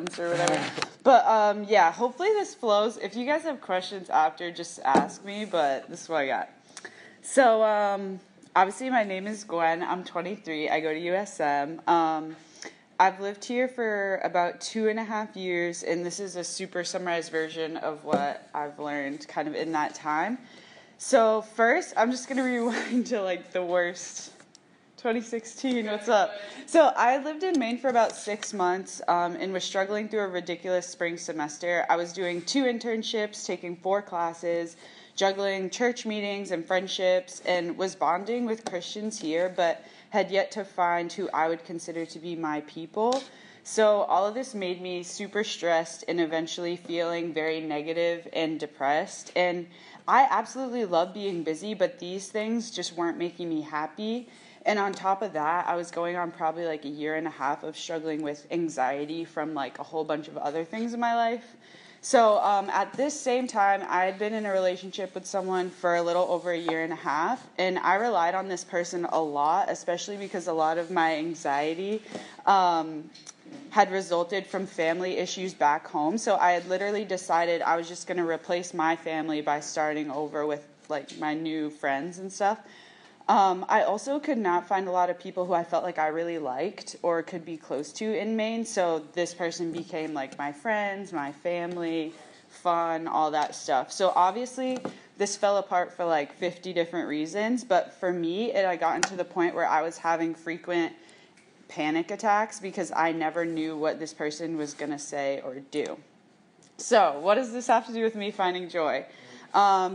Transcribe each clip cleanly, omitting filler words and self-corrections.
friends or whatever. But, yeah, hopefully this flows. If you guys have questions after, just ask me, but this is what I got. So, obviously my name is Gwen. I'm 23. I go to USM. I've lived here for about 2.5 years, and this is a super summarized version of what I've learned kind of in that time. So first, I'm just going to rewind to, like, the worst 2016. What's up? So I lived in Maine for about 6 months and was struggling through a ridiculous spring semester. I was doing 2 internships, taking 4 classes, juggling church meetings and friendships, and was bonding with Christians here, but had yet to find who I would consider to be my people. So all of this made me super stressed and eventually feeling very negative and depressed. And I absolutely love being busy, but these things just weren't making me happy. And on top of that, I was going on probably like 1.5 years of struggling with anxiety from like a whole bunch of other things in my life. So at this same time, I had been in a relationship with someone for a little over 1.5 years, and I relied on this person a lot, especially because a lot of my anxiety had resulted from family issues back home. So I had literally decided I was just going to replace my family by starting over with like my new friends and stuff. I also could not find a lot of people who I felt like I really liked or could be close to in Maine, so this person became like my friends, my family, fun, all that stuff. So obviously, this fell apart for like 50 different reasons, but for me, it had gotten to the point where I was having frequent panic attacks because I never knew what this person was going to say or do. So what does this have to do with me finding joy?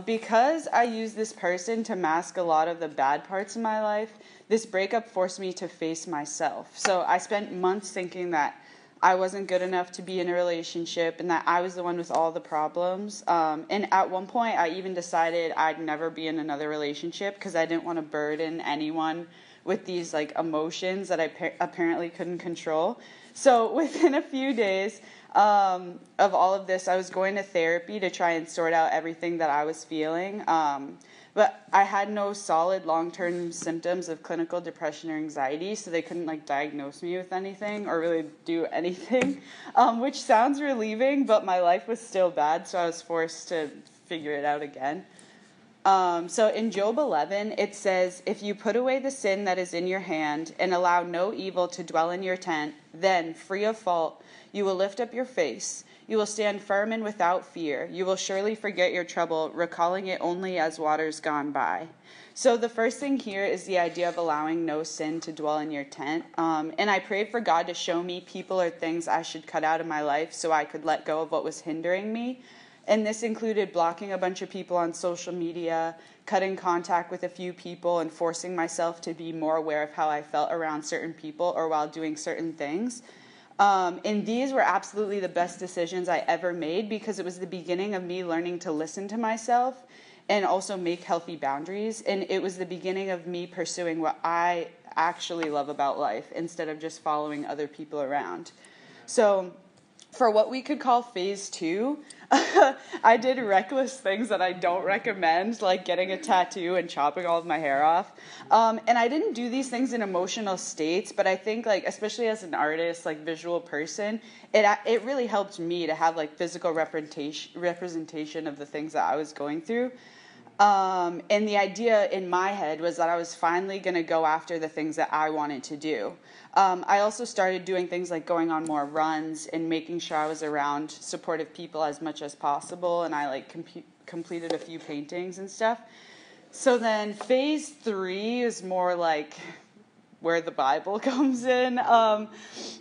Because I used this person to mask a lot of the bad parts of my life, this breakup forced me to face myself. So I spent months thinking that I wasn't good enough to be in a relationship and that I was the one with all the problems. And at one point, I even decided I'd never be in another relationship because I didn't want to burden anyone with these like emotions that I apparently couldn't control. So within a few days of all of this, I was going to therapy to try and sort out everything that I was feeling. But I had no solid long-term symptoms of clinical depression or anxiety, so they couldn't like diagnose me with anything or really do anything, which sounds relieving, but my life was still bad, so I was forced to figure it out again. So in Job 11, it says, "If you put away the sin that is in your hand and allow no evil to dwell in your tent, then, free of fault, you will lift up your face. You will stand firm and without fear. You will surely forget your trouble, recalling it only as waters gone by." So the first thing here is the idea of allowing no sin to dwell in your tent. And I prayed for God to show me people or things I should cut out of my life so I could let go of what was hindering me. And this included blocking a bunch of people on social media, cutting contact with a few people, and forcing myself to be more aware of how I felt around certain people or while doing certain things. And these were absolutely the best decisions I ever made because it was the beginning of me learning to listen to myself and also make healthy boundaries. And it was the beginning of me pursuing what I actually love about life instead of just following other people around. So for what we could call phase 2, I did reckless things that I don't recommend, like getting a tattoo and chopping all of my hair off. And I didn't do these things in emotional states, but I think, like, especially as an artist, like visual person, it really helped me to have like physical representation of the things that I was going through. And the idea in my head was that I was finally going to go after the things that I wanted to do. I also started doing things like going on more runs and making sure I was around supportive people as much as possible. And I like completed a few paintings and stuff. So then phase 3 is more like where the Bible comes in.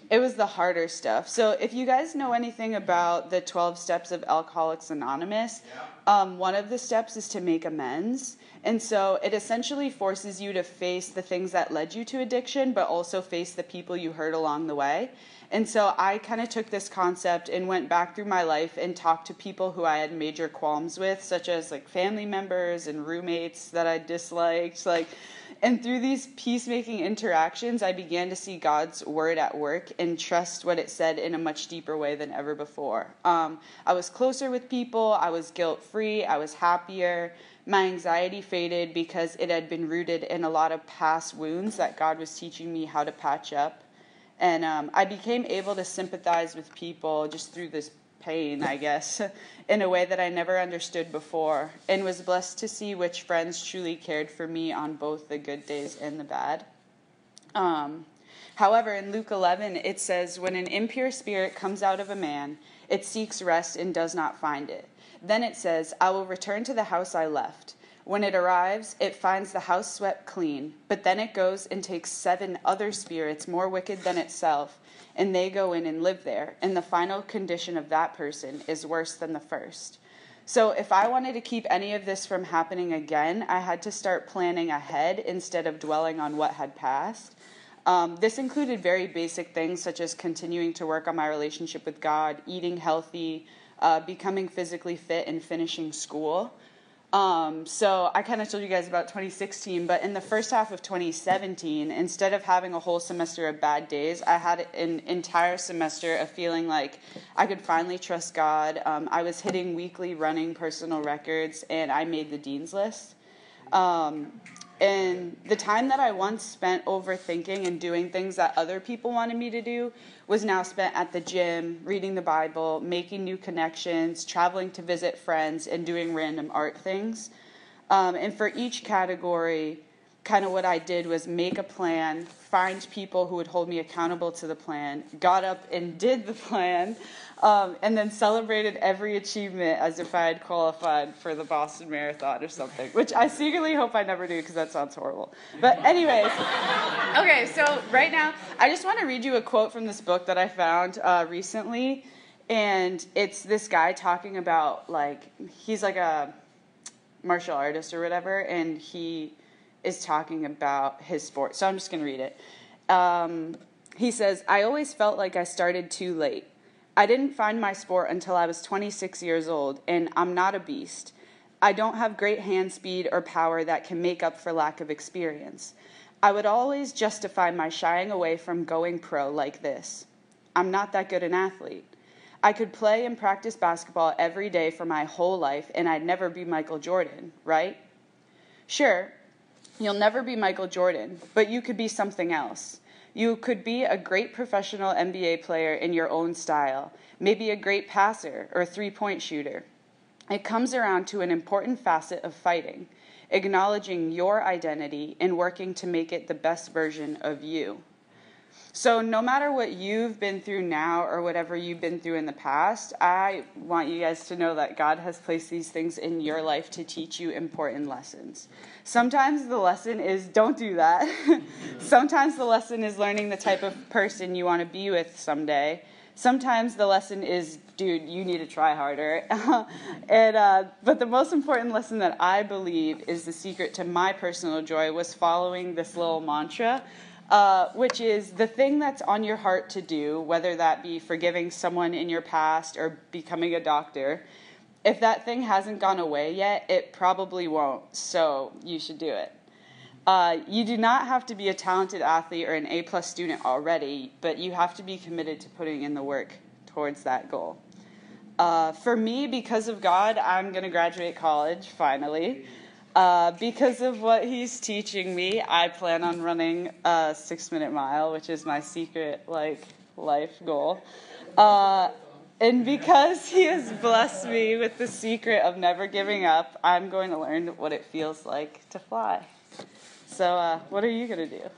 It was the harder stuff. So if you guys know anything about the 12 steps of Alcoholics Anonymous, one of the steps is to make amends. And so it essentially forces you to face the things that led you to addiction, but also face the people you hurt along the way. And so I kind of took this concept and went back through my life and talked to people who I had major qualms with, such as like family members and roommates that I disliked. And through these peacemaking interactions, I began to see God's word at work and trust what it said in a much deeper way than ever before. I was closer with people. I was guilt-free. I was happier. My anxiety faded because it had been rooted in a lot of past wounds that God was teaching me how to patch up. And I became able to sympathize with people just through this pain, I guess, in a way that I never understood before, and was blessed to see which friends truly cared for me on both the good days and the bad. However, in Luke 11, it says, "When an impure spirit comes out of a man, it seeks rest and does not find it. Then it says, 'I will return to the house I left.' When it arrives, it finds the house swept clean, but then it goes and takes 7 other spirits more wicked than itself, and they go in and live there, and the final condition of that person is worse than the first." So if I wanted to keep any of this from happening again, I had to start planning ahead instead of dwelling on what had passed. This included very basic things such as continuing to work on my relationship with God, eating healthy, becoming physically fit, and finishing school. So I kind of told you guys about 2016, but in the first half of 2017, instead of having a whole semester of bad days, I had an entire semester of feeling like I could finally trust God. I was hitting weekly running personal records, and I made the dean's list. And the time that I once spent overthinking and doing things that other people wanted me to do was now spent at the gym, reading the Bible, making new connections, traveling to visit friends, and doing random art things. And for each category, kind of what I did was make a plan, find people who would hold me accountable to the plan, got up and did the plan, and then celebrated every achievement as if I had qualified for the Boston Marathon or something, which I secretly hope I never do because that sounds horrible. But anyways, okay, so right now, I just want to read you a quote from this book that I found recently, and it's this guy talking about, like, he's like a martial artist or whatever, and he is talking about his sport. So I'm just going to read it. He says, "I always felt like I started too late. I didn't find my sport until I was 26 years old, and I'm not a beast. I don't have great hand speed or power that can make up for lack of experience. I would always justify my shying away from going pro like this. I'm not that good an athlete. I could play and practice basketball every day for my whole life, and I'd never be Michael Jordan, right? Sure, you'll never be Michael Jordan, but you could be something else. You could be a great professional NBA player in your own style, maybe a great passer or a three-point shooter. It comes around to an important facet of fighting, acknowledging your identity and working to make it the best version of you." So no matter what you've been through now or whatever you've been through in the past, I want you guys to know that God has placed these things in your life to teach you important lessons. Sometimes the lesson is don't do that. Sometimes the lesson is learning the type of person you want to be with someday. Sometimes the lesson is, dude, you need to try harder. But the most important lesson that I believe is the secret to my personal joy was following this little mantra, which is the thing that's on your heart to do, whether that be forgiving someone in your past or becoming a doctor. If that thing hasn't gone away yet, it probably won't, so you should do it. You do not have to be a talented athlete or an A+ student already, but you have to be committed to putting in the work towards that goal. For me, because of God, I'm going to graduate college, finally. Because of what he's teaching me, I plan on running a 6-minute mile, which is my secret, life goal. And because he has blessed me with the secret of never giving up, I'm going to learn what it feels like to fly. So, what are you going to do?